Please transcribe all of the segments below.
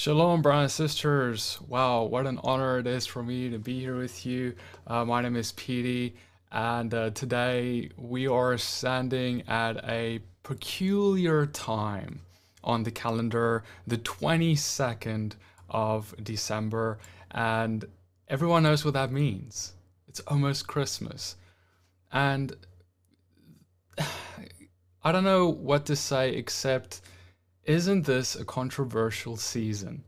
Shalom, brothers and sisters. Wow, what an honor it is for me to be here with you. My name is Petey, and today we are standing at a peculiar time on the calendar, the 22nd of December, and everyone knows what that means. It's almost Christmas. And I don't know what to say except, isn't this a controversial season?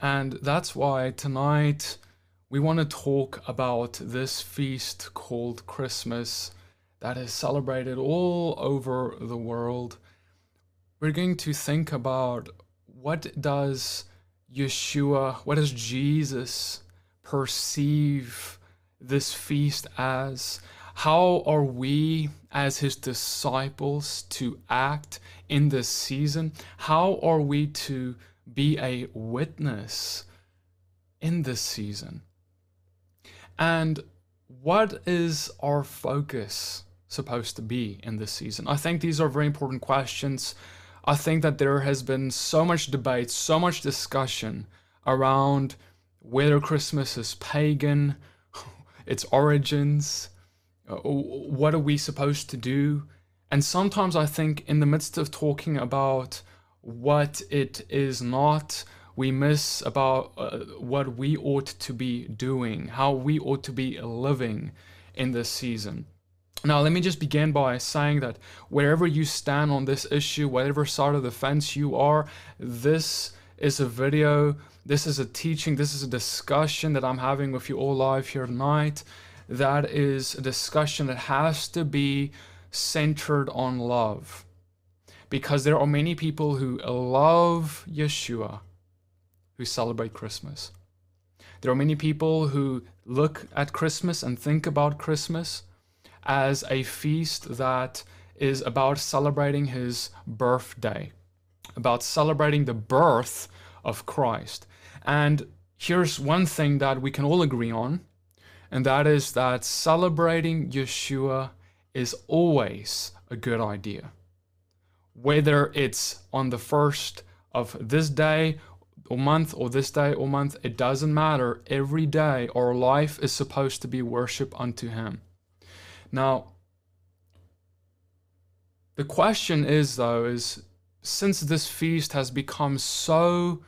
And that's why tonight we want to talk about this feast called Christmas that is celebrated all over the world. We're going to think about what does Jesus perceive this feast as? How are we as his disciples to act in this season? How are we to be a witness in this season? And what is our focus supposed to be in this season? I think these are very important questions. I think that there has been so much debate, so much discussion around whether Christmas is pagan, its origins, what are we supposed to do? And sometimes I think in the midst of talking about what it is not, we miss about what we ought to be doing, how we ought to be living in this season. Now, let me just begin by saying that wherever you stand on this issue, whatever side of the fence you are, this is a video, this is a teaching, this is a discussion that I'm having with you all live here tonight. That is a discussion that has to be centered on love, because there are many people who love Yeshua who celebrate Christmas. There are many people who look at Christmas and think about Christmas as a feast that is about celebrating his birthday, about celebrating the birth of Christ. And here's one thing that we can all agree on, and that is that celebrating Yeshua is always a good idea. Whether it's on the first of this day or month, or this day or month, it doesn't matter. Every day our life is supposed to be worship unto him. Now, the question is though, is since this feast has become so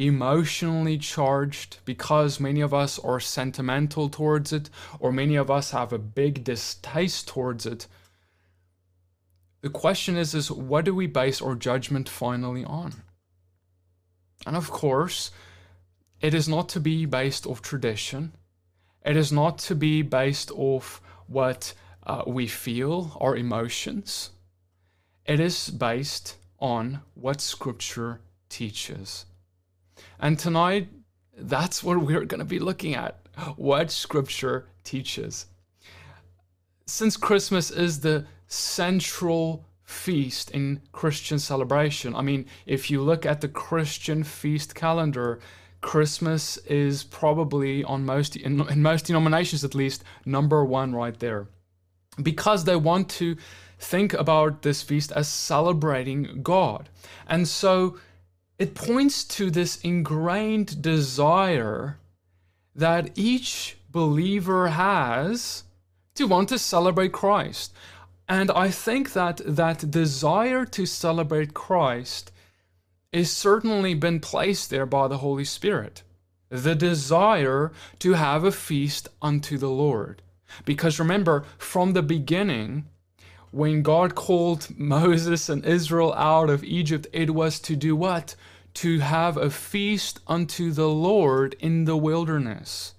emotionally charged because many of us are sentimental towards it, or many of us have a big distaste towards it, the question is what do we base our judgment finally on? And of course, it is not to be based off tradition. It is not to be based off what we feel, our emotions. It is based on what Scripture teaches. And tonight, that's what we're going to be looking at, what Scripture teaches. Since Christmas is the central feast in Christian celebration, I mean, if you look at the Christian feast calendar, Christmas is probably on most denominations at least, number one right there. Because they want to think about this feast as celebrating God. And so it points to this ingrained desire that each believer has to want to celebrate Christ. And I think that that desire to celebrate Christ is certainly been placed there by the Holy Spirit. The desire to have a feast unto the Lord. Because remember, from the beginning, when God called Moses and Israel out of Egypt, it was to do what? To have a feast unto the Lord in the wilderness.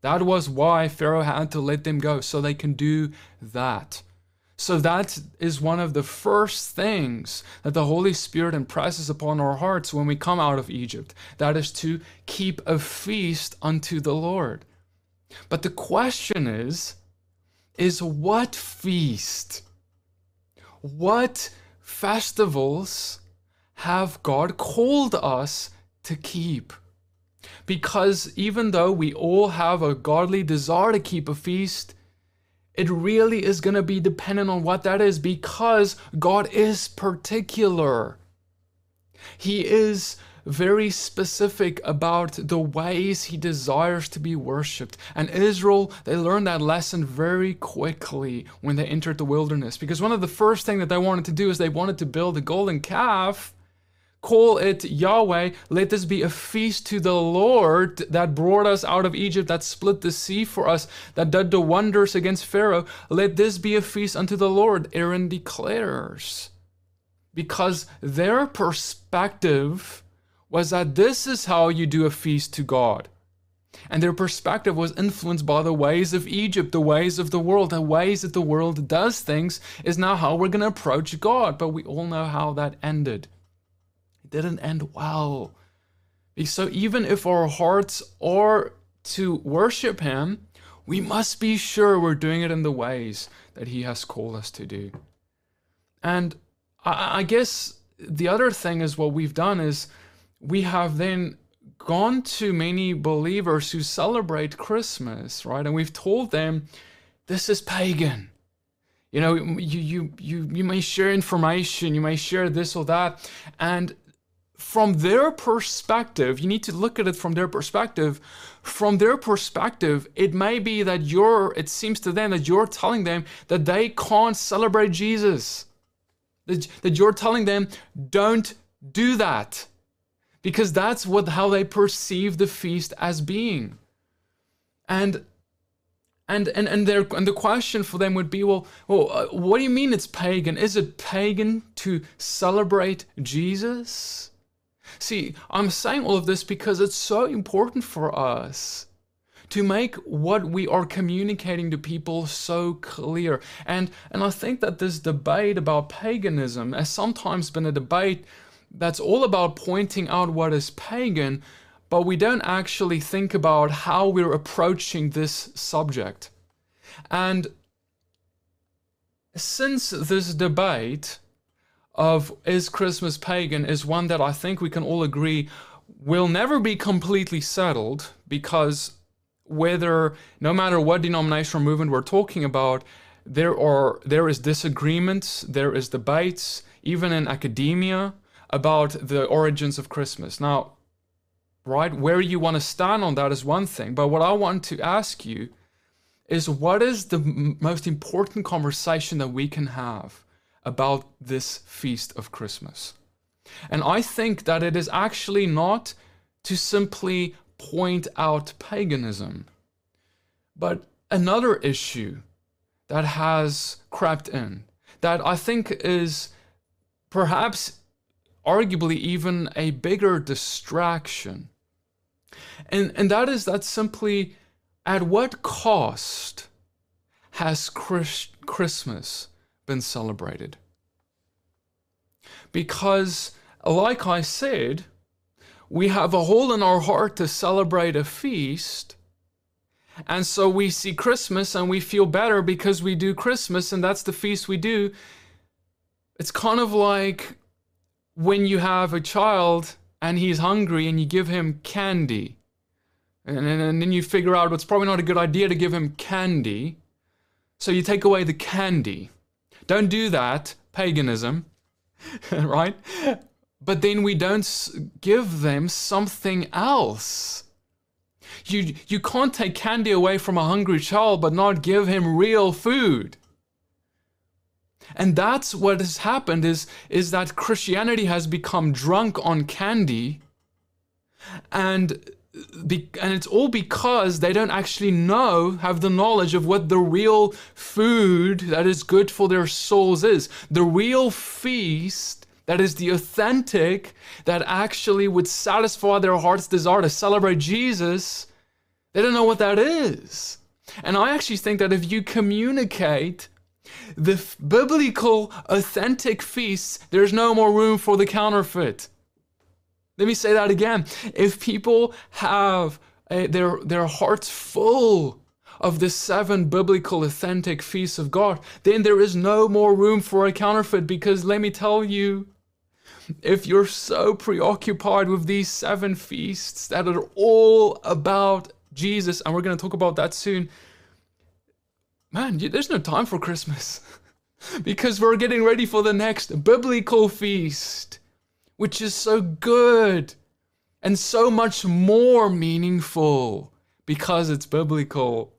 That was why Pharaoh had to let them go, so they can do that. So that is one of the first things that the Holy Spirit impresses upon our hearts when we come out of Egypt. That is to keep a feast unto the Lord. But the question is what feast? What festivals have God called us to keep? Because even though we all have a godly desire to keep a feast, it really is going to be dependent on what that is, because God is particular. He is very specific about the ways he desires to be worshipped. And Israel, they learned that lesson very quickly when they entered the wilderness, because one of the first things that they wanted to do is they wanted to build a golden calf, call it Yahweh, let this be a feast to the Lord that brought us out of Egypt, that split the sea for us, that did the wonders against Pharaoh. Let this be a feast unto the Lord, Aaron declares. Because their perspective was that this is how you do a feast to God. And their perspective was influenced by the ways of Egypt, the ways of the world, the ways that the world does things is now how we're going to approach God. But we all know how that ended. It didn't end well. So even if our hearts are to worship Him, we must be sure we're doing it in the ways that He has called us to do. And I guess the other thing is what we've done is we have then gone to many believers who celebrate Christmas, right? And we've told them, this is pagan. You know, you may share information, you may share this or that. And from their perspective, you need to look at it from their perspective. From their perspective, it may be that it seems to them that you're telling them that they can't celebrate Jesus. That you're telling them, don't do that. Because that's how they perceive the feast as being. And the question for them would be, well, what do you mean it's pagan? Is it pagan to celebrate Jesus? See, I'm saying all of this because it's so important for us to make what we are communicating to people so clear. And I think that this debate about paganism has sometimes been a debate that's all about pointing out what is pagan, but we don't actually think about how we're approaching this subject. And since this debate of is Christmas pagan is one that I think we can all agree will never be completely settled, because no matter what denomination or movement we're talking about, there is disagreements, there is debates, even in academia, about the origins of Christmas. Now, right, where you want to stand on that is one thing, but what I want to ask you is, what is the most important conversation that we can have about this feast of Christmas? And I think that it is actually not to simply point out paganism, but another issue that has crept in, that I think is perhaps arguably even a bigger distraction. And that is that simply, at what cost has Christmas been celebrated? Because, like I said, we have a hole in our heart to celebrate a feast, and so we see Christmas and we feel better because we do Christmas and that's the feast we do. It's kind of like when you have a child and he's hungry and you give him candy, and then you figure out it's probably not a good idea to give him candy, so you take away the candy. Don't do that, paganism, right? But then we don't give them something else. You can't take candy away from a hungry child but not give him real food. And that's what has happened is that Christianity has become drunk on candy, and it's all because they don't actually have the knowledge of what the real food that is good for their souls is. The real feast that is the authentic, that actually would satisfy their heart's desire to celebrate Jesus, they don't know what that is. And I actually think that if you communicate the biblical, authentic feasts, there's no more room for the counterfeit. Let me say that again. If people have their hearts full of the 7 biblical, authentic feasts of God, then there is no more room for a counterfeit, because let me tell you, if you're so preoccupied with these 7 feasts that are all about Jesus, and we're going to talk about that soon, man, there's no time for Christmas, because we're getting ready for the next biblical feast, which is so good, and so much more meaningful because it's biblical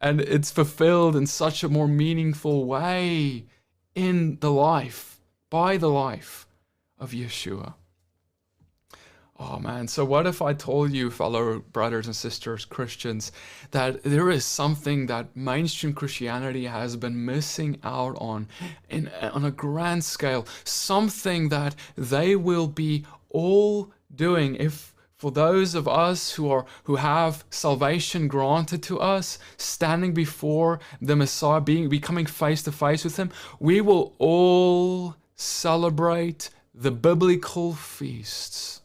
and it's fulfilled in such a more meaningful way in the life, by the life of Yeshua. Oh man, so what if I told you, fellow brothers and sisters, Christians, that there is something that mainstream Christianity has been missing out on on a grand scale, something that they will be all doing if, for those of us who have salvation granted to us, standing before the Messiah, becoming face to face with him, we will all celebrate the biblical feasts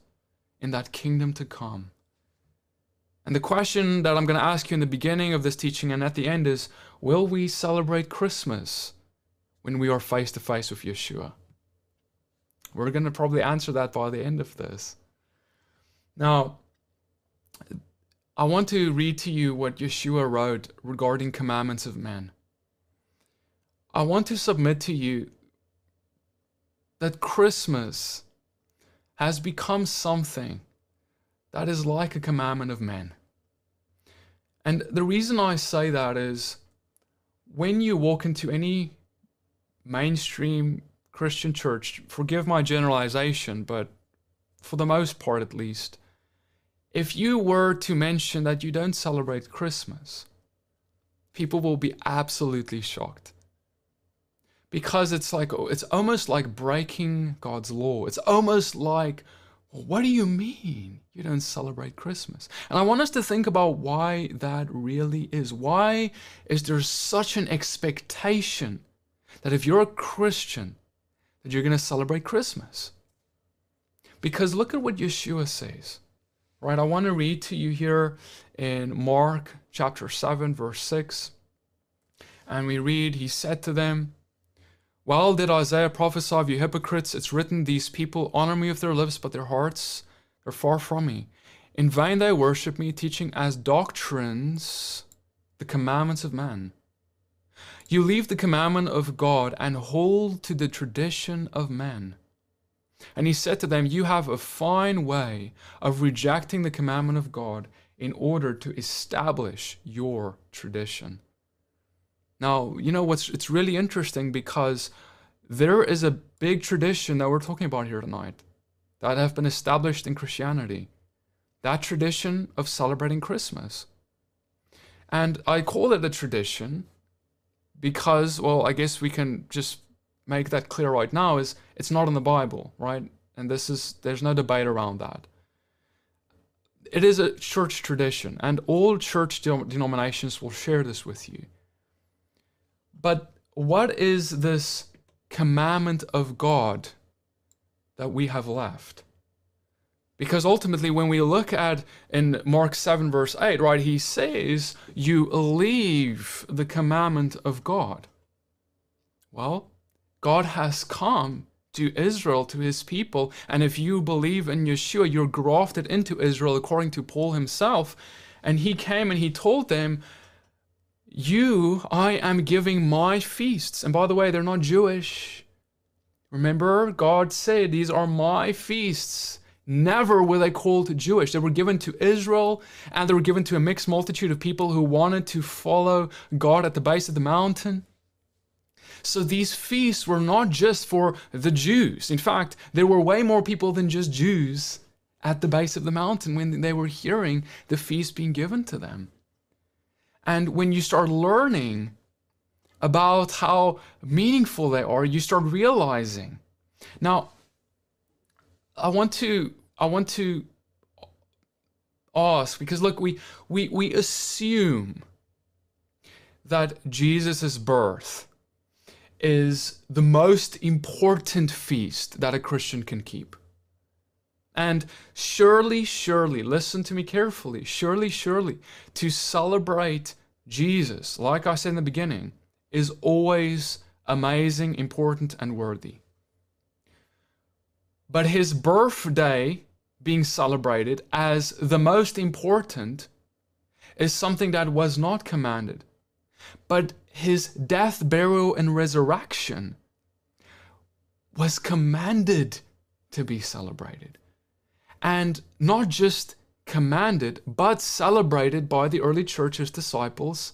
in that kingdom to come. And the question that I'm going to ask you in the beginning of this teaching and at the end is, will we celebrate Christmas when we are face to face with Yeshua? We're going to probably answer that by the end of this. Now, I want to read to you what Yeshua wrote regarding commandments of men. I want to submit to you that Christmas has become something that is like a commandment of men. And the reason I say that is, when you walk into any mainstream Christian church, forgive my generalization, but for the most part at least, if you were to mention that you don't celebrate Christmas, people will be absolutely shocked. Because it's almost like breaking God's law. It's almost like, well, what do you mean you don't celebrate Christmas? And I want us to think about why that really is. Why is there such an expectation that if you're a Christian, that you're going to celebrate Christmas? Because look at what Yeshua says. Right? I want to read to you here in Mark chapter 7, verse 6. And we read, he said to them, well, did Isaiah prophesy of you hypocrites? It's written, these people honor me with their lips, but their hearts are far from me. In vain they worship me, teaching as doctrines the commandments of man. You leave the commandment of God and hold to the tradition of man. And he said to them, you have a fine way of rejecting the commandment of God in order to establish your tradition. Now, you know, it's really interesting because there is a big tradition that we're talking about here tonight that have been established in Christianity. That tradition of celebrating Christmas. And I call it a tradition because, well, I guess we can just make that clear right now, is it's not in the Bible, right? And there's no debate around that. It is a church tradition, and all church denominations will share this with you. But what is this commandment of God that we have left? Because ultimately, when we look at in Mark 7, verse 8, right, he says, you leave the commandment of God. Well, God has come to Israel, to his people. And if you believe in Yeshua, you're grafted into Israel, according to Paul himself. And he came and he told them, I am giving my feasts. And by the way, they're not Jewish. Remember, God said, these are my feasts. Never were they called Jewish. They were given to Israel, and they were given to a mixed multitude of people who wanted to follow God at the base of the mountain. So these feasts were not just for the Jews. In fact, there were way more people than just Jews at the base of the mountain when they were hearing the feast being given to them. And when you start learning about how meaningful they are, you start realizing. Now, I want to ask, because look, we assume that Jesus' birth is the most important feast that a Christian can keep. And surely, listen to me carefully, surely, to celebrate Jesus, like I said in the beginning, is always amazing, important, and worthy. But his birthday being celebrated as the most important is something that was not commanded. But his death, burial, and resurrection was commanded to be celebrated. and not just commanded, but celebrated by the early church's disciples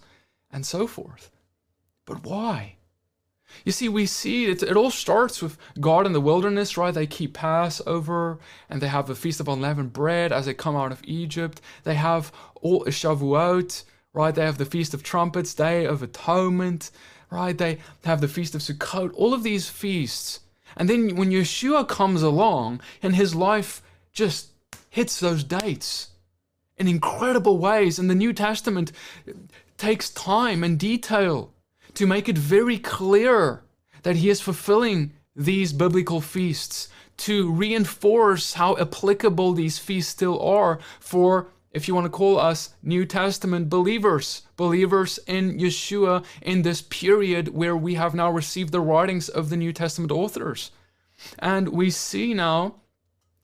and so forth. But why? You see, we see it all starts with God in the wilderness, right? They keep Passover and they have the Feast of Unleavened Bread as they come out of Egypt. They have all Shavuot, right? They have the Feast of Trumpets, Day of Atonement, right? They have the Feast of Sukkot, all of these feasts. And then when Yeshua comes along and his life just hits those dates in incredible ways, and the New Testament takes time and detail to make it very clear that he is fulfilling these biblical feasts, to reinforce how applicable these feasts still are for, if you want to call us, New Testament believers, believers in Yeshua in this period where we have now received the writings of the New Testament authors. And we see now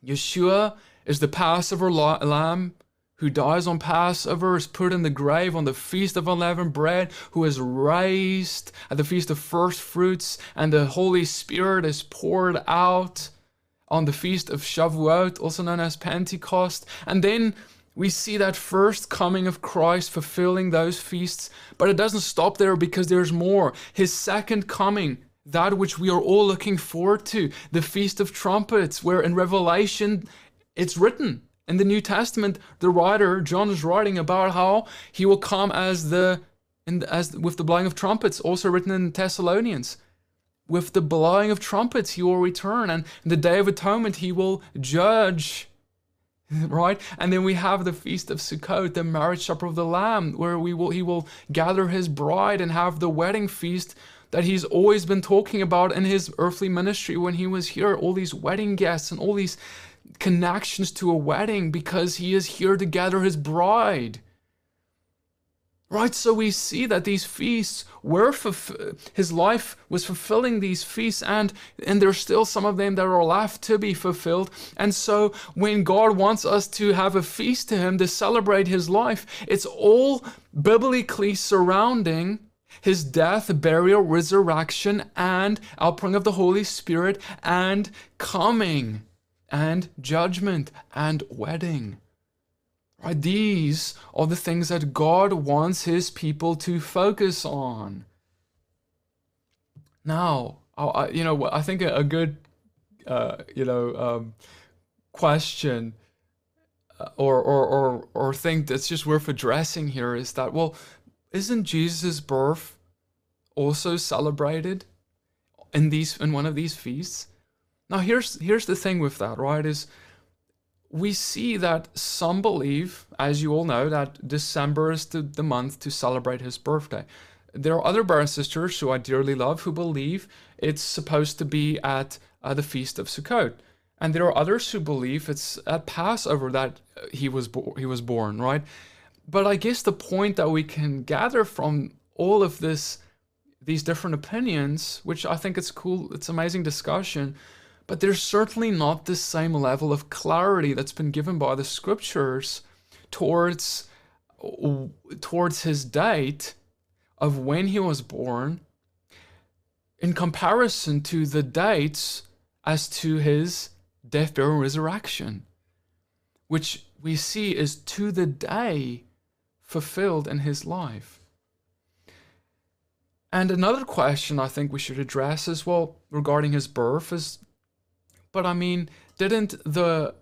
Yeshua is the Passover lamb, who dies on Passover, is put in the grave on the Feast of Unleavened Bread, who is raised at the Feast of Firstfruits, and the Holy Spirit is poured out on the Feast of Shavuot, also known as Pentecost. And then we see that first coming of Christ fulfilling those feasts, but it doesn't stop there, because there's more. His second coming, that which we are all looking forward to, the Feast of Trumpets, where in Revelation it's written. In the New Testament, the writer, John, is writing about how he will come as with the blowing of trumpets, also written in Thessalonians. With the blowing of trumpets, he will return, and in the Day of Atonement, he will judge, right? And then we have the Feast of Sukkot, the marriage supper of the Lamb, where he will gather his bride and have the wedding feast that he's always been talking about in his earthly ministry when he was here, all these wedding guests and all these connections to a wedding, because he is here to gather his bride, right? So we see that these feasts were, his life was fulfilling these feasts, and there's still some of them that are left to be fulfilled. And so when God wants us to have a feast to him to celebrate his life, it's all biblically surrounding his death, burial, resurrection, and outpouring of the Holy Spirit, and coming, and judgment, and wedding. Right? These are the things that God wants his people to focus on. Now, I think a good, question or thing that's just worth addressing here is that, well, isn't Jesus' birth also celebrated in one of these feasts? Now, here's the thing with that, right, is we see that some believe, as you all know, that December is the month to celebrate his birthday. There are other brothers and sisters who I dearly love who believe it's supposed to be at the Feast of Sukkot. And there are others who believe it's at Passover that he was born, right? But I guess the point that we can gather from all of these different opinions, which I think it's cool, it's amazing discussion, but there's certainly not the same level of clarity that's been given by the scriptures towards his date of when he was born in comparison to the dates as to his death, burial, and resurrection, which we see is to the day fulfilled in his life. And another question I think we should address as well regarding his birth is, but I mean, didn't the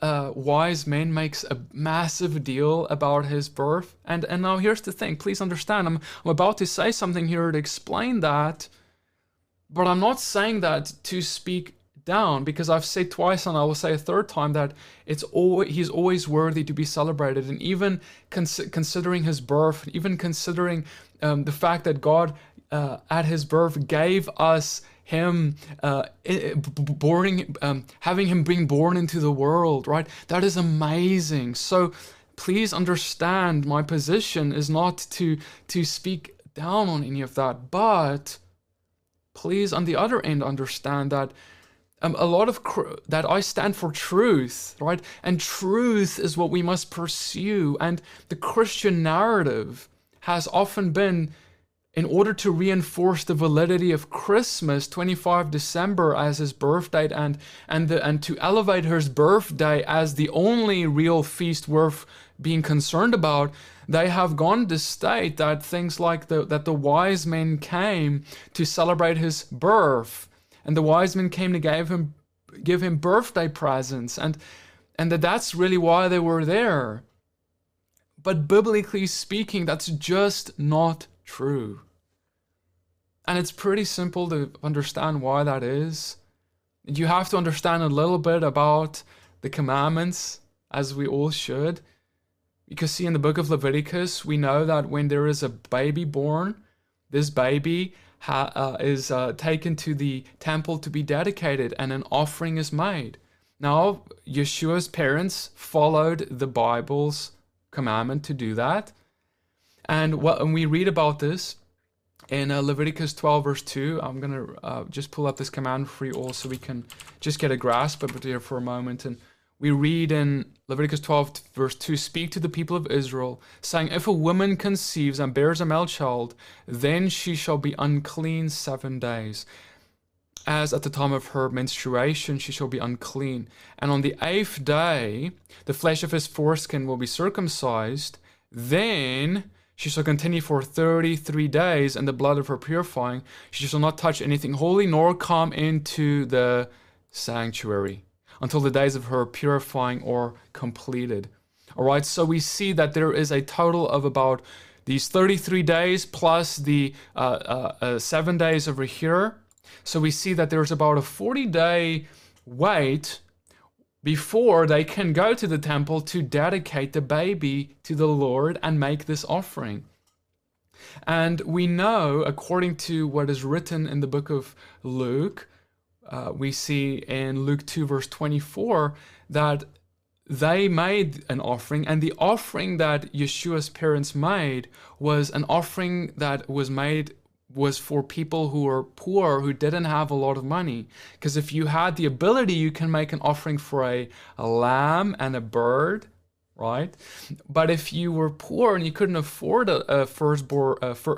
wise men make a massive deal about his birth? And now here's the thing, please understand, I'm about to say something here to explain that, but I'm not saying that to speak down, because I've said twice and I will say a third time that he's always worthy to be celebrated. And even considering his birth, even considering the fact that God at his birth gave us him, having him being born into the world, right? That is amazing. So please understand, my position is not to speak down on any of that, but please, on the other end, understand that a lot of that I stand for truth, right? And truth is what we must pursue. And the Christian narrative has often been in order to reinforce the validity of Christmas, 25 December as his birth date, and to elevate his birthday as the only real feast worth being concerned about, they have gone to state that things like that the wise men came to celebrate his birth, and the wise men came to give him birthday presents, and that's really why they were there. But biblically speaking, that's just not true. And it's pretty simple to understand why that is. You have to understand a little bit about the commandments, as we all should. Because see, in the book of Leviticus, we know that when there is a baby born, this baby is taken to the temple to be dedicated and an offering is made. Now, Yeshua's parents followed the Bible's commandment to do that. And we read about this in Leviticus 12, verse 2. I'm going to just pull up this command for you all so we can just get a grasp of it here for a moment. And we read in Leviticus 12, verse 2, "Speak to the people of Israel, saying, if a woman conceives and bears a male child, then she shall be unclean 7 days. As at the time of her menstruation, she shall be unclean. And on the 8th day, the flesh of his foreskin will be circumcised. Then she shall continue for 33 days in the blood of her purifying. She shall not touch anything holy, nor come into the sanctuary until the days of her purifying are completed." All right, so we see that there is a total of about these 33 days plus the 7 days over here. So we see that there's about a 40-day wait before they can go to the temple to dedicate the baby to the Lord and make this offering. And we know, according to what is written in the book of Luke, we see in Luke 2, verse 24, that they made an offering, and the offering that Yeshua's parents made was an offering that was made was for people who were poor, who didn't have a lot of money. Because if you had the ability, you can make an offering for a lamb and a bird, right? But if you were poor and you couldn't afford a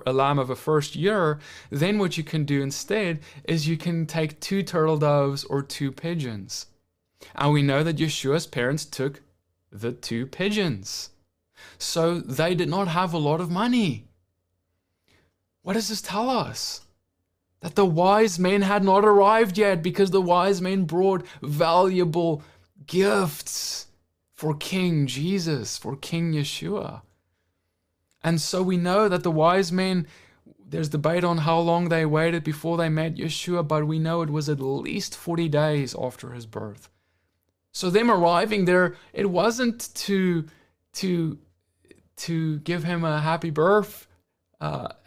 lamb of a first year, then what you can do instead is you can take 2 turtle doves or 2 pigeons. And we know that Yeshua's parents took the 2 pigeons. So they did not have a lot of money. What does this tell us? That the wise men had not arrived yet, because the wise men brought valuable gifts for King Jesus, for King Yeshua. And so we know that the wise men, there's debate on how long they waited before they met Yeshua, but we know it was at least 40 days after his birth. So them arriving there, it wasn't to give him a happy birth,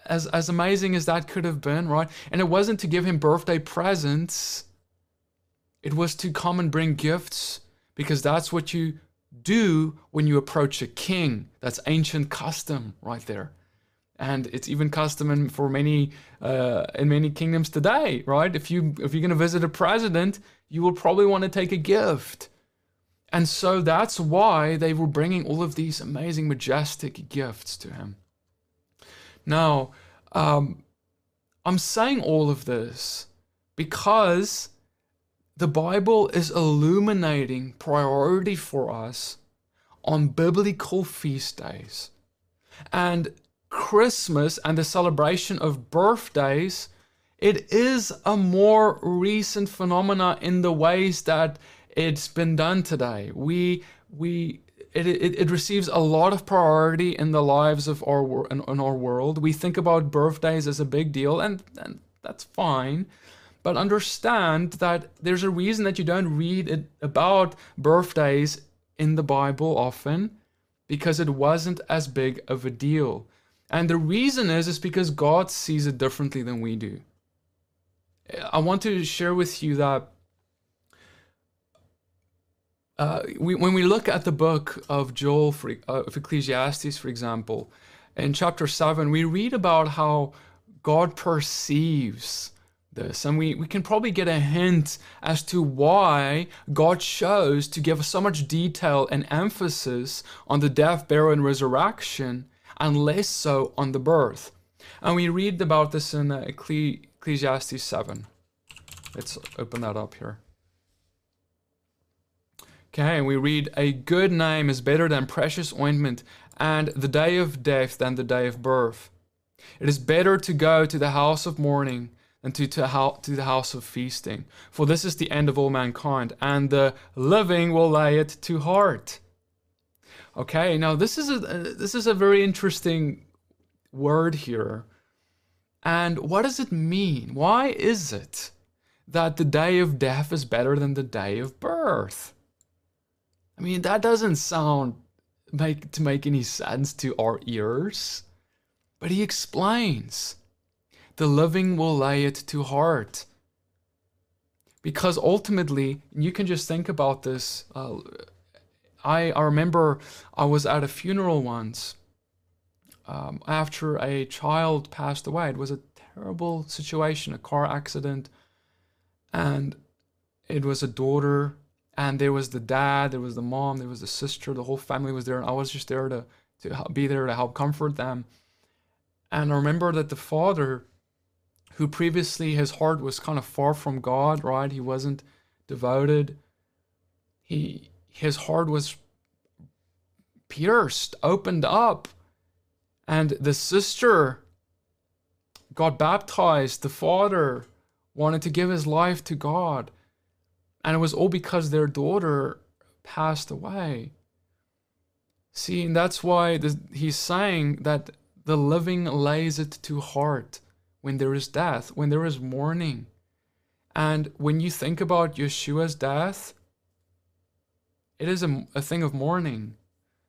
as amazing as that could have been, right? And it wasn't to give him birthday presents. It was to come and bring gifts, because that's what you do when you approach a king. That's ancient custom right there. And it's even custom in many kingdoms today, right? If you're going to visit a president, you will probably want to take a gift. And so that's why they were bringing all of these amazing, majestic gifts to him. Now, I'm saying all of this because the Bible is illuminating priority for us on biblical feast days. And Christmas and the celebration of birthdays, it is a more recent phenomena in the ways that it's been done today. It receives a lot of priority in the lives of our world. We think about birthdays as a big deal, and that's fine. But understand that there's a reason that you don't read about birthdays in the Bible often, because it wasn't as big of a deal. And the reason is because God sees it differently than we do. I want to share with you that when we look at the book of Joel, of Ecclesiastes, for example, in chapter 7, we read about how God perceives this. And we can probably get a hint as to why God chose to give us so much detail and emphasis on the death, burial, and resurrection, and less so on the birth. And we read about this in Ecclesiastes 7. Let's open that up here. Okay, we read, "A good name is better than precious ointment, and the day of death than the day of birth. It is better to go to the house of mourning than to the house of feasting, for this is the end of all mankind, and the living will lay it to heart." Okay, now this is a very interesting word here. And what does it mean? Why is it that the day of death is better than the day of birth? I mean, that doesn't sound make any sense to our ears. But he explains, the living will lay it to heart. Because ultimately, and you can just think about this, I remember I was at a funeral once after a child passed away. It was a terrible situation, a car accident, and it was a daughter, and there was the dad, there was the mom, there was the sister, the whole family was there, and I was just there to be there to help comfort them. And I remember that the father, who previously his heart was kind of far from God, right? He wasn't devoted. His heart was pierced, opened up. And the sister got baptized. The father wanted to give his life to God. And it was all because their daughter passed away. See, and that's why he's saying that the living lays it to heart when there is death, when there is mourning. And when you think about Yeshua's death, it is a thing of mourning.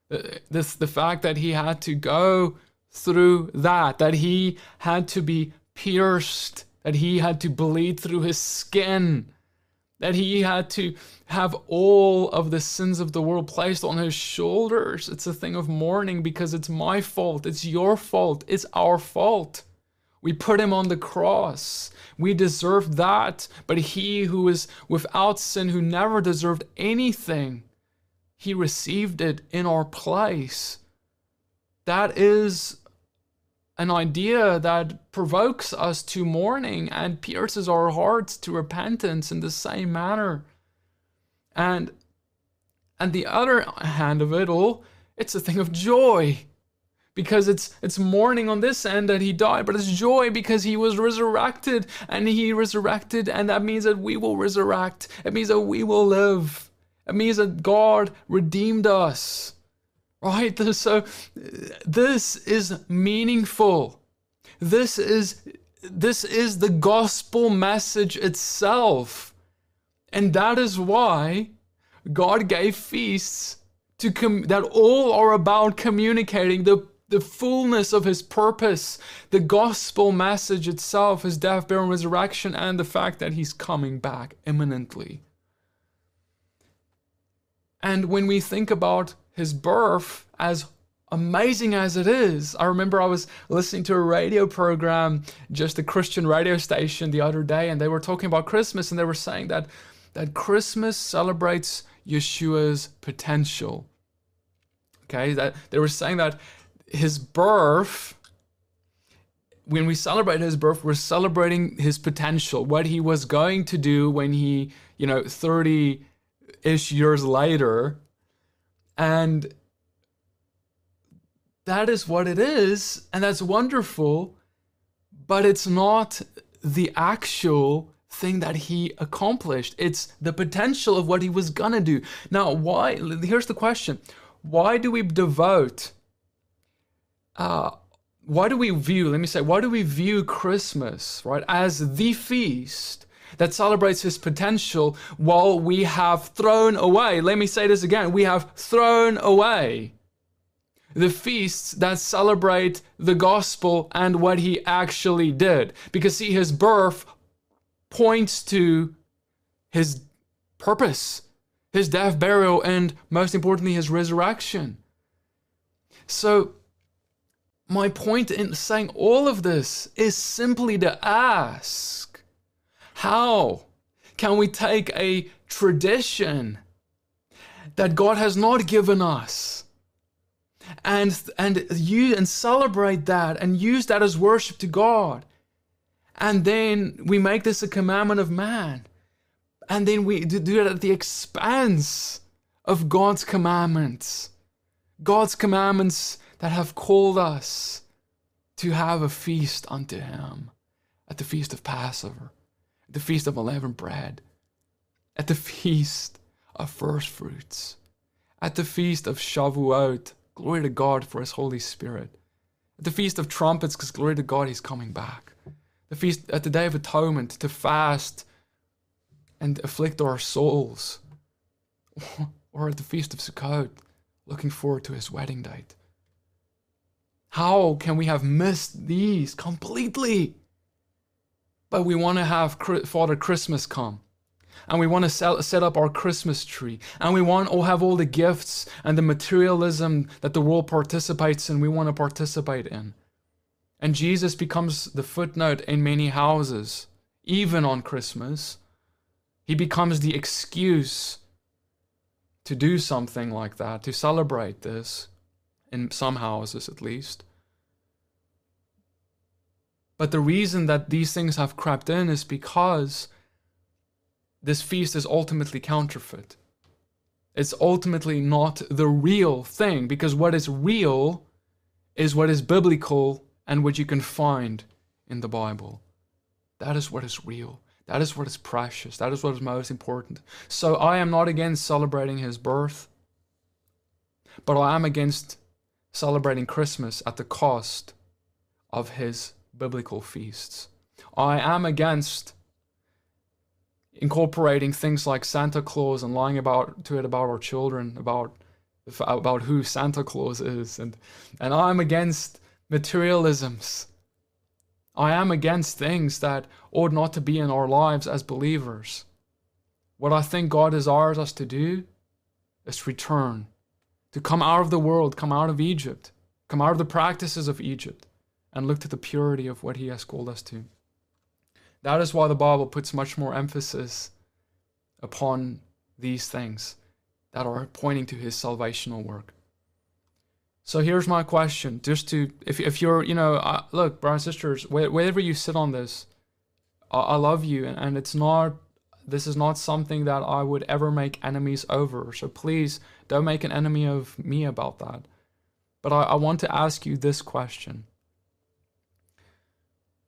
The fact that he had to go through that he had to be pierced, that he had to bleed through his skin, that he had to have all of the sins of the world placed on his shoulders. It's a thing of mourning because it's my fault, it's your fault, it's our fault. We put him on the cross. We deserved that. But he who is without sin, who never deserved anything, he received it in our place. That is an idea that provokes us to mourning and pierces our hearts to repentance in the same manner. And the other hand of it all, it's a thing of joy, because it's mourning on this end that he died, but it's joy because he was resurrected, and he resurrected, and that means that we will resurrect. It means that we will live. It means that God redeemed us. Right? So this is meaningful. This is the gospel message itself. And that is why God gave feasts to that all are about communicating the fullness of his purpose, the gospel message itself, his death, burial, and resurrection, and the fact that he's coming back imminently. And when we think about his birth, as amazing as it is, I remember I was listening to a radio program, just a Christian radio station the other day, and they were talking about Christmas, and they were saying that Christmas celebrates Yeshua's potential. Okay, that they were saying that his birth, when we celebrate his birth, we're celebrating his potential, what he was going to do when he, 30-ish years later. And that is what it is, and that's wonderful, but it's not the actual thing that he accomplished. It's the potential of what he was gonna do. Now, why? Here's the question. Why do we view Christmas, right, as the feast that celebrates his potential, while we have thrown away, let me say this again, we have thrown away the feasts that celebrate the gospel and what he actually did? Because see, his birth points to his purpose, his death, burial, and most importantly, his resurrection. So my point in saying all of this is simply to ask, how can we take a tradition that God has not given us and celebrate that and use that as worship to God. And then we make this a commandment of man. And then we do that at the expense of God's commandments. God's commandments that have called us to have a feast unto Him. At the Feast of Passover. At the Feast of Unleavened Bread. At the Feast of Firstfruits. At the Feast of Shavuot. Glory to God for His Holy Spirit. At the Feast of Trumpets, because glory to God, He's coming back. The feast at the Day of Atonement, to fast and afflict our souls. Or at the Feast of Sukkot, looking forward to His wedding date. How can we have missed these completely? But we want to have Father Christmas come. And we want to set up our Christmas tree. And we want to have all the gifts and the materialism that the world participates in, we want to participate in. And Jesus becomes the footnote in many houses, even on Christmas. He becomes the excuse to do something like that, to celebrate this, in some houses at least. But the reason that these things have crept in is because this feast is ultimately counterfeit. It's ultimately not the real thing, because what is real is what is biblical and what you can find in the Bible. That is what is real. That is what is precious. That is what is most important. So I am not against celebrating His birth, but I am against celebrating Christmas at the cost of His biblical feasts. I am against incorporating things like Santa Claus and lying about our children, about who Santa Claus is. And I'm against materialisms. I am against things that ought not to be in our lives as believers. What I think God desires us to do is return, to come out of the world, come out of Egypt, come out of the practices of Egypt, and look to the purity of what He has called us to. That is why the Bible puts much more emphasis upon these things that are pointing to His salvational work. So here's my question, just to, if you're, you know, look, brothers and sisters, wherever you sit on this, I love you, and it's not, this is not something that I would ever make enemies over, so please don't make an enemy of me about that. But I want to ask you this question.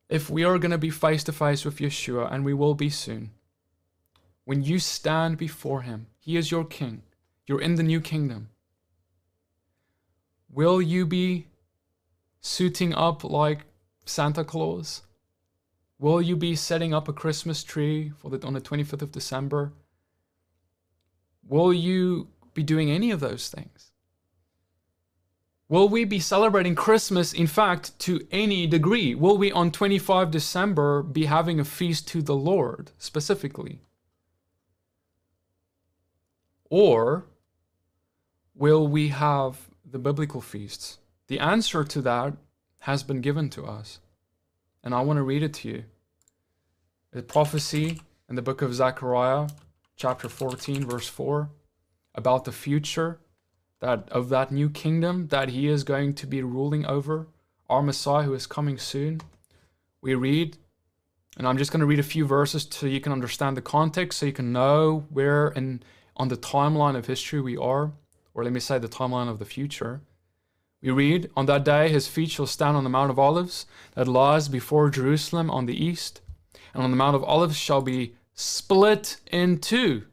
If we are going to be face to face with Yeshua, and we will be soon, when you stand before Him, He is your King, you're in the new kingdom, will you be suiting up like Santa Claus? Will you be setting up a Christmas tree on the 25th of December? Will you be doing any of those things? Will we be celebrating Christmas, in fact, to any degree? Will we on 25 December be having a feast to the Lord, specifically? Or will we have the biblical feasts? The answer to that has been given to us. And I want to read it to you. The prophecy in the book of Zechariah, chapter 14, verse 4, about the future of that new kingdom that He is going to be ruling over, our Messiah who is coming soon. We read, and I'm just going to read a few verses so you can understand the context, so you can know where and on the timeline of history we are. Or let me say the timeline of the future. We read, on that day His feet shall stand on the Mount of Olives that lies before Jerusalem on the east, and on the Mount of Olives shall be split in two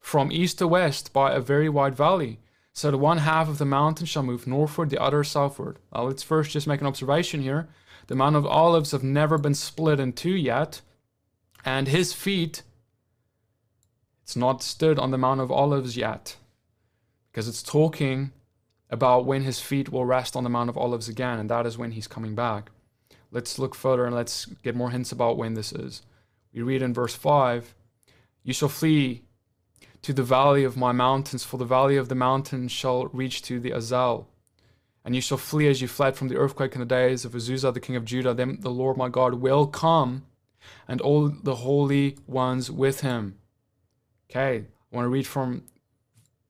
from east to west by a very wide valley. So the one half of the mountain shall move northward, the other southward. Now let's first just make an observation here. The Mount of Olives have never been split in two yet, and His feet, it's not stood on the Mount of Olives yet. Because it's talking about when His feet will rest on the Mount of Olives again, and that is when He's coming back. Let's look further and let's get more hints about when this is. We read in verse 5, "You shall flee to the valley of my mountains, for the valley of the mountains shall reach to the Azel. And you shall flee as you fled from the earthquake in the days of Azuzzah the king of Judah. Then the Lord my God will come, and all the holy ones with Him." Okay, I want to read from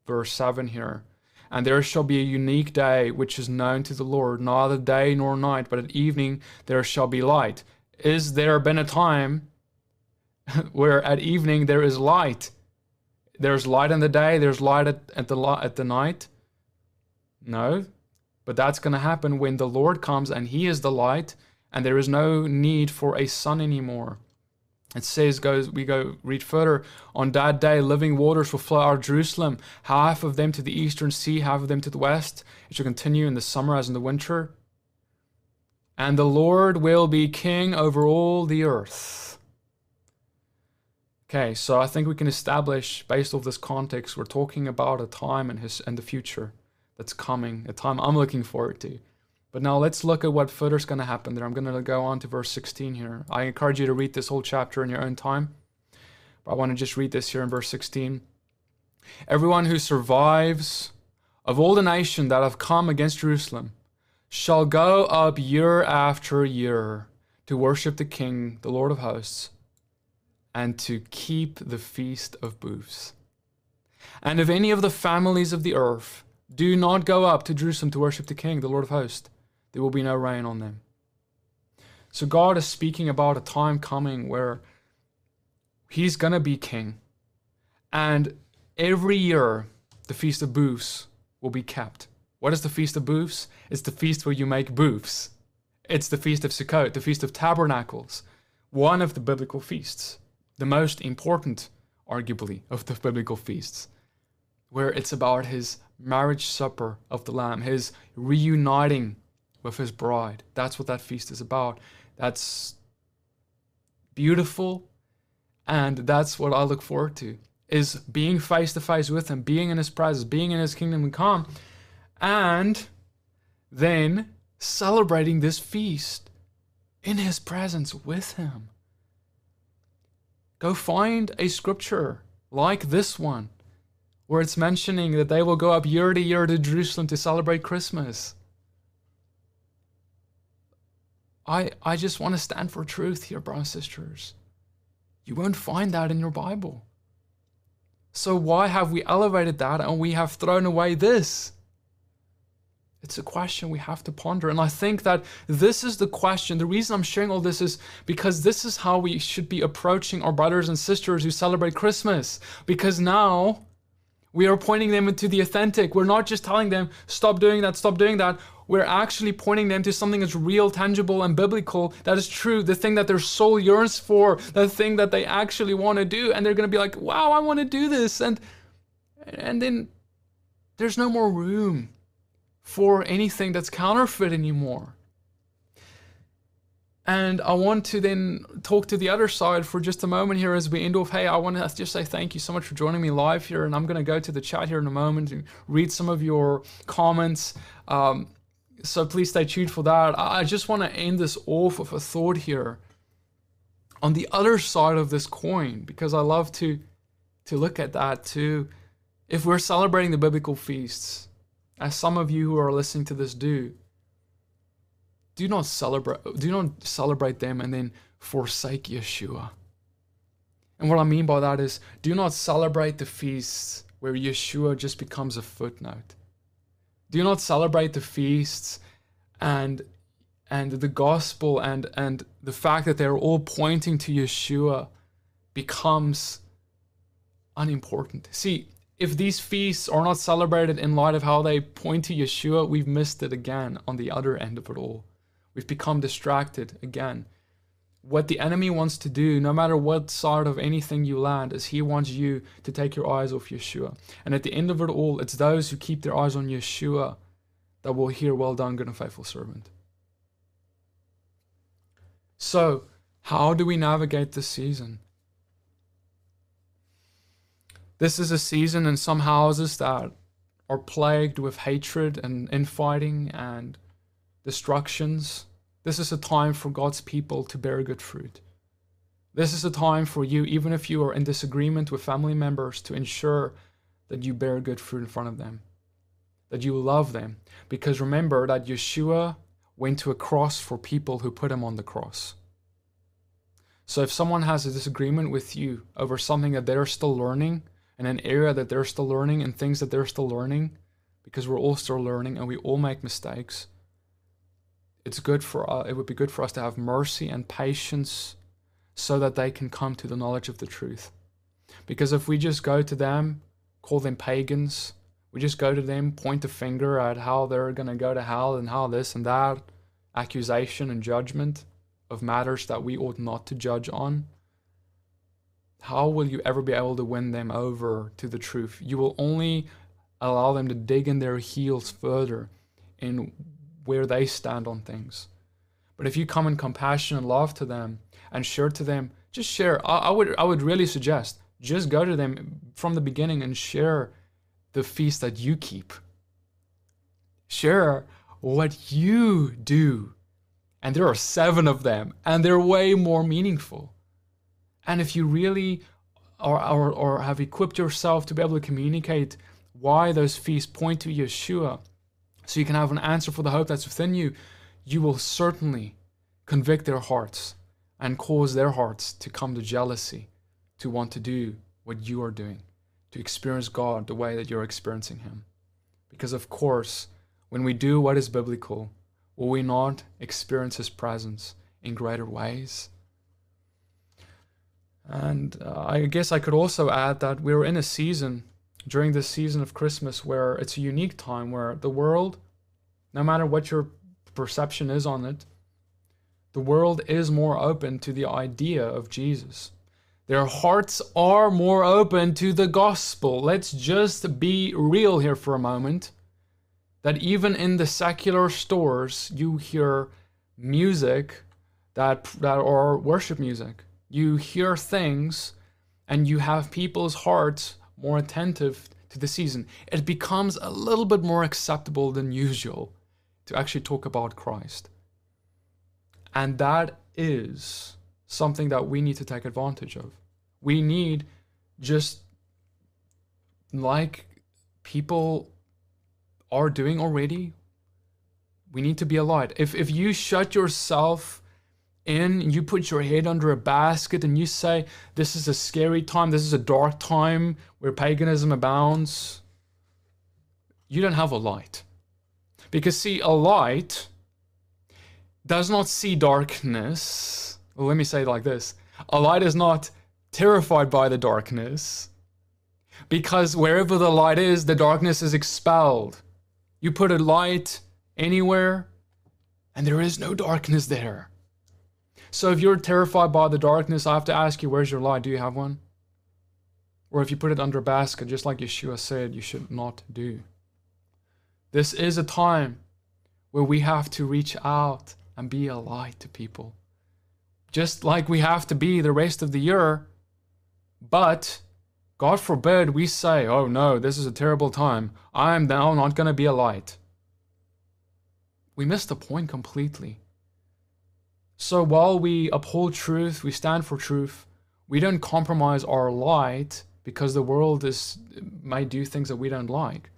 verse 7 here. And there shall be a unique day which is known to the Lord, neither day nor night, but at evening there shall be light. Is there been a time where at evening there is light? There's light in the day, there's light at the night? No, but that's going to happen when the Lord comes and He is the light, and there is no need for a sun anymore. It says, read further, on that day living waters will flow out of Jerusalem, half of them to the eastern sea, half of them to the west. It shall continue in the summer as in the winter. And the Lord will be king over all the earth. Okay, so I think we can establish, based off this context, we're talking about a time in the future that's coming, a time I'm looking forward to. But now let's look at what further is going to happen there. I'm going to go on to verse 16 here. I encourage you to read this whole chapter in your own time, but I want to just read this here in verse 16. Everyone who survives of all the nation that have come against Jerusalem shall go up year after year to worship the King, the Lord of hosts, and to keep the Feast of Booths. And if any of the families of the earth do not go up to Jerusalem to worship the King, the Lord of hosts, there will be no rain on them. So God is speaking about a time coming where He's going to be king. And every year, the Feast of Booths will be kept. What is the Feast of Booths? It's the feast where you make booths. It's the Feast of Sukkot, the Feast of Tabernacles, one of the biblical feasts, the most important, arguably, of the biblical feasts, where it's about His marriage supper of the Lamb, His reuniting with His bride. That's what that feast is about. That's beautiful, and that's what I look forward to, is being face to face with Him, being in His presence, being in His kingdom come, and then celebrating this feast in His presence with Him. Go find a scripture like this one where it's mentioning that they will go up year to year to Jerusalem to celebrate Christmas. I just want to stand for truth here, brothers and sisters. You won't find that in your Bible. So why have we elevated that and we have thrown away this? It's a question we have to ponder. And I think that this is the question. The reason I'm sharing all this is because this is how we should be approaching our brothers and sisters who celebrate Christmas. Because now we are pointing them into the authentic. We're not just telling them, stop doing that, stop doing that. We're actually pointing them to something that's real, tangible, and biblical, that is true, the thing that their soul yearns for, the thing that they actually want to do. And they're going to be like, wow, I want to do this. And then there's no more room for anything that's counterfeit anymore. And I want to then talk to the other side for just a moment here as we end off. Hey, I want to just say thank you so much for joining me live here, and I'm going to go to the chat here in a moment and read some of your comments. So please stay tuned for that. I just want to end this off with a thought here on the other side of this coin, because I love to look at that too. If we're celebrating the biblical feasts, as some of you who are listening to this do not celebrate them and then forsake Yeshua. And what I mean by that is, do not celebrate the feasts where Yeshua just becomes a footnote. Do not celebrate the feasts and the gospel and the fact that they're all pointing to Yeshua becomes unimportant. See, if these feasts are not celebrated in light of how they point to Yeshua, we've missed it again on the other end of it all. We've become distracted again. What the enemy wants to do, no matter what side of anything you land, is he wants you to take your eyes off Yeshua. And at the end of it all, it's those who keep their eyes on Yeshua that will hear, well done, good and faithful servant. So, how do we navigate this season? This is a season in some houses that are plagued with hatred and infighting and destructions. This is a time for God's people to bear good fruit. This is a time for you, even if you are in disagreement with family members, to ensure that you bear good fruit in front of them, that you love them. Because remember that Yeshua went to a cross for people who put Him on the cross. So if someone has a disagreement with you over something that they're still learning, in an area that they're still learning and things that they're still learning, because we're all still learning and we all make mistakes. It's good for us, it would be good for us to have mercy and patience so that they can come to the knowledge of the truth. Because if we just go to them, call them pagans, we just go to them, point the finger at how they're going to go to hell and how this and that, accusation and judgment of matters that we ought not to judge on, how will you ever be able to win them over to the truth? You will only allow them to dig in their heels further in where they stand on things. But if you come in compassion and love to them and share to them, just share. I would really suggest, just go to them from the beginning and share the feast that you keep. Share what you do. And there are 7 of them, and they're way more meaningful. And if you really are have equipped yourself to be able to communicate why those feasts point to Yeshua, so you can have an answer for the hope that's within you, you will certainly convict their hearts and cause their hearts to come to jealousy, to want to do what you are doing, to experience God the way that you're experiencing Him. Because of course, when we do what is biblical, will we not experience His presence in greater ways? And I guess I could also add that we're in a season, during this season of Christmas, where it's a unique time where the world, no matter what your perception is on it, the world is more open to the idea of Jesus. Their hearts are more open to the gospel. Let's just be real here for a moment, that even in the secular stores, you hear music that are worship music. You hear things, and you have people's hearts more attentive to the season. It becomes a little bit more acceptable than usual to actually talk about Christ. And that is something that we need to take advantage of. We need, just like people are doing already, we need to be a light. If you shut yourself in, and you put your head under a basket and you say, this is a scary time, this is a dark time where paganism abounds, you don't have a light. Because see, a light does not see darkness. Well, let me say it like this. A light is not terrified by the darkness, because wherever the light is, the darkness is expelled. You put a light anywhere and there is no darkness there. So if you're terrified by the darkness, I have to ask you, where's your light? Do you have one? Or if you put it under a basket, just like Yeshua said, you should not do. This is a time where we have to reach out and be a light to people. Just like we have to be the rest of the year. But God forbid we say, oh no, this is a terrible time, I'm now not going to be a light. We missed the point completely. So while we uphold truth, we stand for truth, we don't compromise our light because the world might do things that we don't like.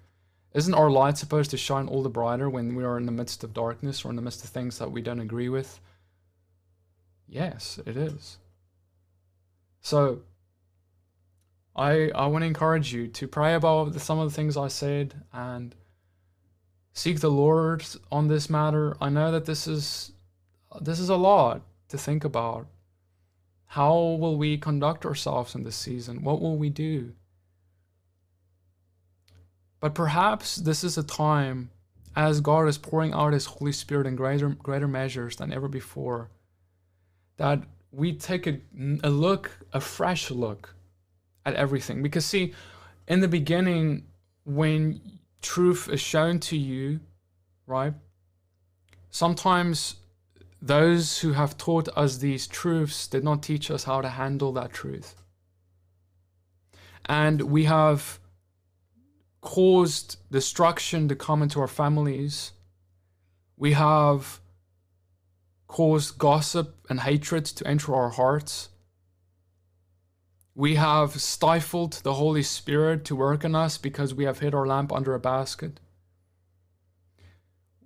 Isn't our light supposed to shine all the brighter when we are in the midst of darkness or in the midst of things that we don't agree with? Yes, it is. So I want to encourage you to pray about some of the things I said and seek the Lord on this matter. I know that this is a lot to think about. How will we conduct ourselves in this season? What will we do? But perhaps this is a time, as God is pouring out His Holy Spirit in greater measures than ever before, that we take a fresh look at everything. Because see, in the beginning, when truth is shown to you, right? Sometimes those who have taught us these truths did not teach us how to handle that truth. And we have caused destruction to come into our families. We have caused gossip and hatred to enter our hearts. We have stifled the Holy Spirit to work in us because we have hid our lamp under a basket.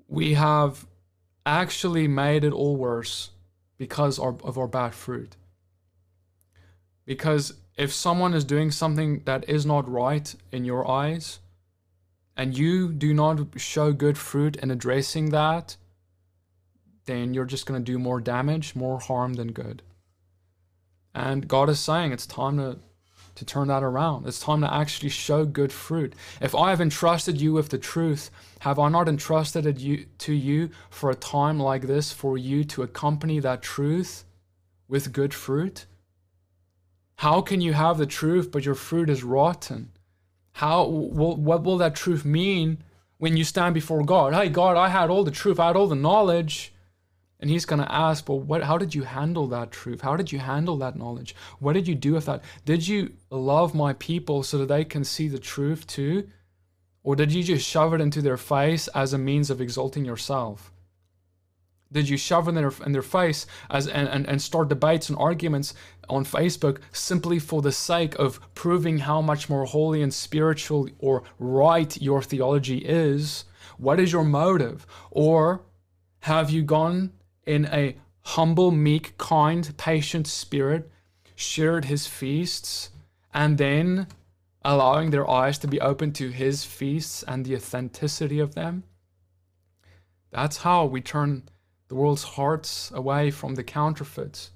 We have actually made it all worse because of our bad fruit. Because if someone is doing something that is not right in your eyes, and you do not show good fruit in addressing that, then you're just going to do more damage, more harm than good. And God is saying it's time to turn that around. It's time to actually show good fruit. If I have entrusted you with the truth, have I not entrusted it to you for a time like this, for you to accompany that truth with good fruit? How can you have the truth, but your fruit is rotten? What will that truth mean when you stand before God? Hey, God, I had all the truth, I had all the knowledge. And he's going to ask, well, how did you handle that truth? How did you handle that knowledge? What did you do with that? Did you love my people so that they can see the truth too? Or did you just shove it into their face as a means of exalting yourself? Did you shove it in their face and start debates and arguments on Facebook simply for the sake of proving how much more holy and spiritual or right your theology is? What is your motive? Or have you gone in a humble, meek, kind, patient spirit, shared his feasts, and then allowing their eyes to be open to his feasts and the authenticity of them? That's how we turn the world's hearts away from the counterfeits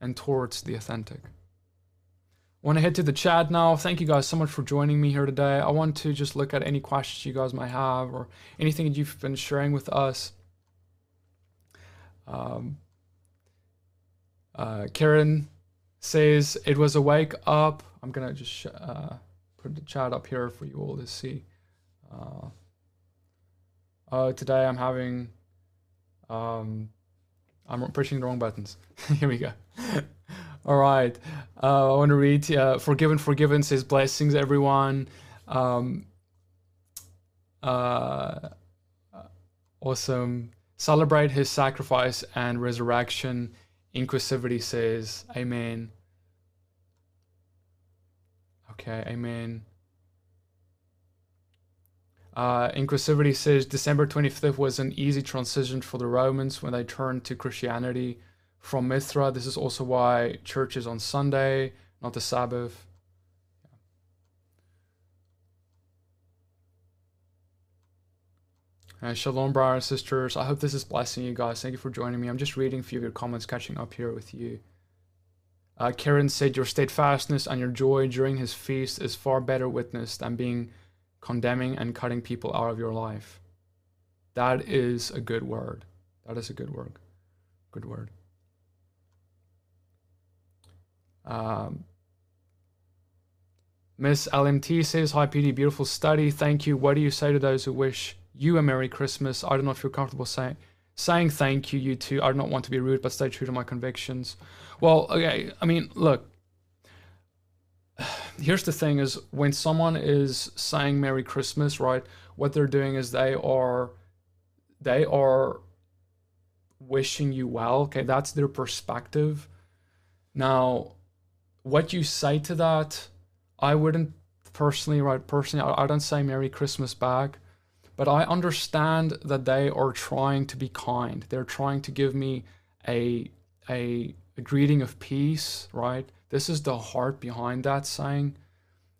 and towards the authentic. I want to head to the chat now. Thank you guys so much for joining me here today. I want to just look at any questions you guys might have or anything that you've been sharing with us. Karen says, it was a wake up. I'm going to just put the chat up here for you all to see. Today I'm having, I'm pushing the wrong buttons. Here we go. All right. I want to read, forgiven says, blessings everyone. Awesome. Celebrate his sacrifice and resurrection. Inquisitivity says, amen. Okay, amen. Inquisitivity says, December 25th was an easy transition for the Romans when they turned to Christianity from Mithra. This is also why church is on Sunday, not the Sabbath. Shalom, brothers and sisters. I hope this is blessing you guys. Thank you for joining me. I'm just reading a few of your comments, catching up here with you. Karen said, your steadfastness and your joy during his feast is far better witnessed than being condemning and cutting people out of your life. That is a good word. That is a good word. Good word. Miss LMT says, hi, Petey, beautiful study. Thank you. What do you say to those who wish you a Merry Christmas? I do not feel comfortable saying thank you, you too. I do not want to be rude, but stay true to my convictions. Well, okay, I mean, look, here's the thing is when someone is saying Merry Christmas, right, what they're doing is they are wishing you well, okay? That's their perspective. Now, what you say to that, I wouldn't personally, right, I don't say Merry Christmas back. But I understand that they are trying to be kind. They're trying to give me a greeting of peace, right? This is the heart behind that saying.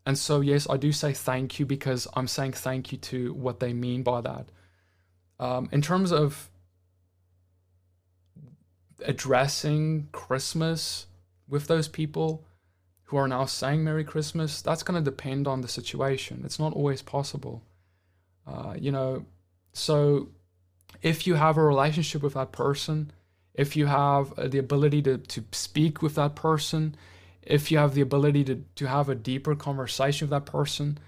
And so, yes, I do say thank you because I'm saying thank you to what they mean by that. In terms of addressing Christmas with those people who are now saying Merry Christmas, that's going to depend on the situation. It's not always possible. You know, so if you have a relationship with that person, if you have the ability to speak with that person, if you have the ability to have a deeper conversation with that person,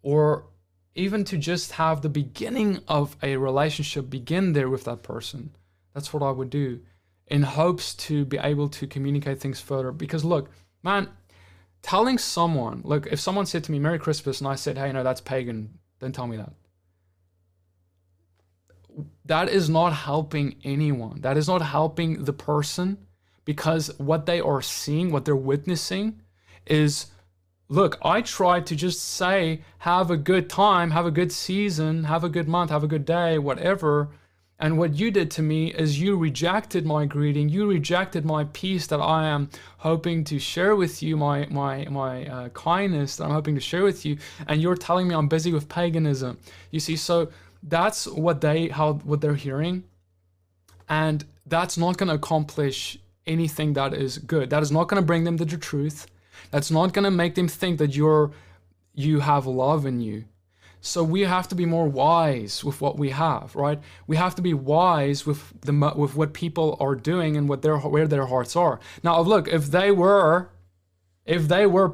or even to just have the beginning of a relationship begin there with that person, that's what I would do in hopes to be able to communicate things further. Because look, man, telling someone, look, if someone said to me, Merry Christmas, and I said, hey, no, that's pagan, don't tell me that. That is not helping anyone. That is not helping the person, because what they are seeing, what they're witnessing is, look, I tried to just say, have a good time, have a good season, have a good month, have a good day, whatever. And what you did to me is you rejected my greeting. You rejected my peace that I am hoping to share with you, my kindness that I'm hoping to share with you. And you're telling me I'm busy with paganism. You see, so that's what they're hearing, and that's not going to accomplish anything that is good. That is not going to bring them to the truth. That's not going to make them think that you have love in you. So we have to be more wise with what we have, right? We have to be wise with what people are doing and where their hearts are. Now, look, if they were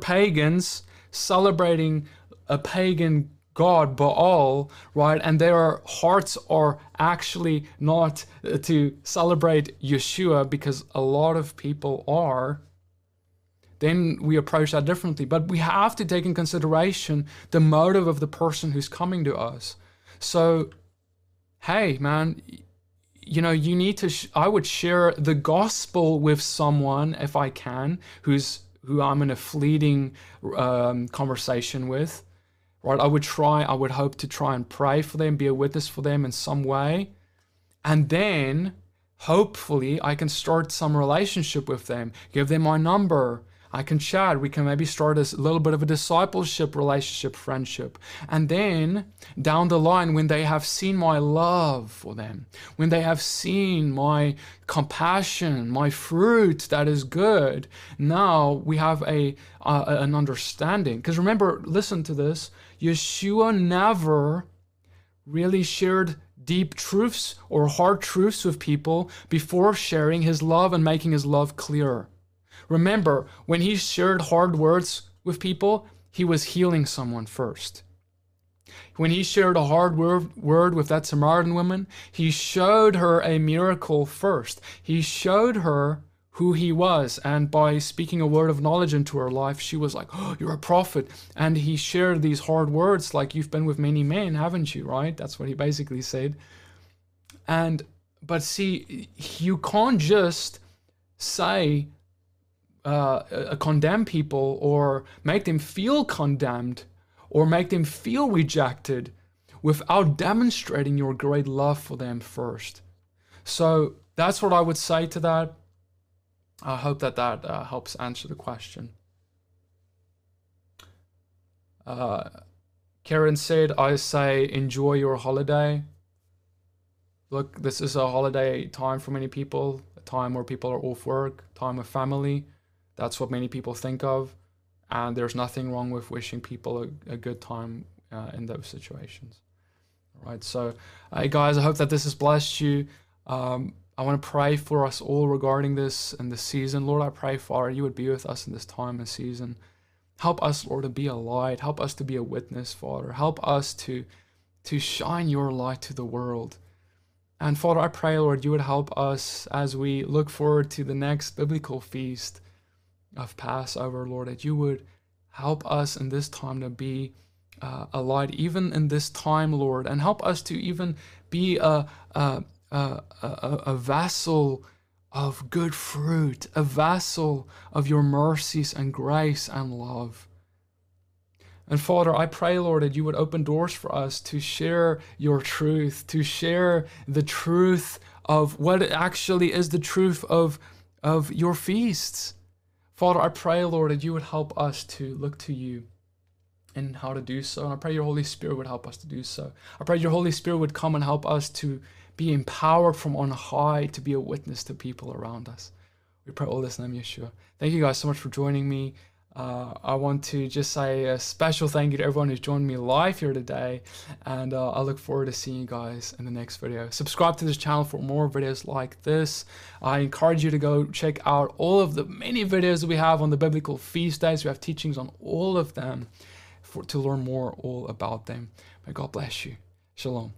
pagans celebrating a pagan god, Baal, right, and their hearts are actually not to celebrate Yeshua, because a lot of people are, then we approach that differently. But we have to take in consideration the motive of the person who's coming to us. So, hey, man, you know, you need to, I would share the gospel with someone if I can, who I'm in a fleeting conversation with, right? I would hope to try and pray for them, be a witness for them in some way. And then, hopefully, I can start some relationship with them, give them my number, I can chat, we can maybe start a little bit of a discipleship, relationship, friendship. And then down the line, when they have seen my love for them, when they have seen my compassion, my fruit that is good, now we have an understanding. Because remember, listen to this, Yeshua never really shared deep truths or hard truths with people before sharing his love and making his love clearer. Remember, when he shared hard words with people, he was healing someone first. When he shared a hard word with that Samaritan woman, he showed her a miracle first. He showed her who he was, and by speaking a word of knowledge into her life, she was like, oh, you're a prophet. And he shared these hard words like, you've been with many men, haven't you, right? That's what he basically said. But see, you can't just say, condemn people or make them feel condemned or make them feel rejected without demonstrating your great love for them first. So that's what I would say to that. I hope that helps answer the question. Karen said, I say, enjoy your holiday. Look, this is a holiday time for many people, a time where people are off work, time with family. That's what many people think of, and there's nothing wrong with wishing people a good time in those situations. All right, so hey guys, I hope that this has blessed you. I want to pray for us all regarding this and this season. Lord, I pray, Father, you would be with us in this time and season. Help us, Lord, to be a light. Help us to be a witness, Father. Help us to shine your light to the world. And Father, I pray, Lord, you would help us as we look forward to the next biblical feast of Passover, Lord, that you would help us in this time to be a light, even in this time, Lord, and help us to even be a vessel of good fruit, a vessel of your mercies and grace and love. And Father, I pray, Lord, that you would open doors for us to share your truth, to share the truth of what actually is the truth of your feasts. Father, I pray, Lord, that you would help us to look to you and how to do so. And I pray your Holy Spirit would help us to do so. I pray your Holy Spirit would come and help us to be empowered from on high to be a witness to people around us. We pray all this in the name of Yeshua. Thank you guys so much for joining me. I want to just say a special thank you to everyone who's joined me live here today. And I look forward to seeing you guys in the next video. Subscribe to this channel for more videos like this. I encourage you to go check out all of the many videos that we have on the biblical feast days. We have teachings on all of them to learn more all about them. May God bless you. Shalom.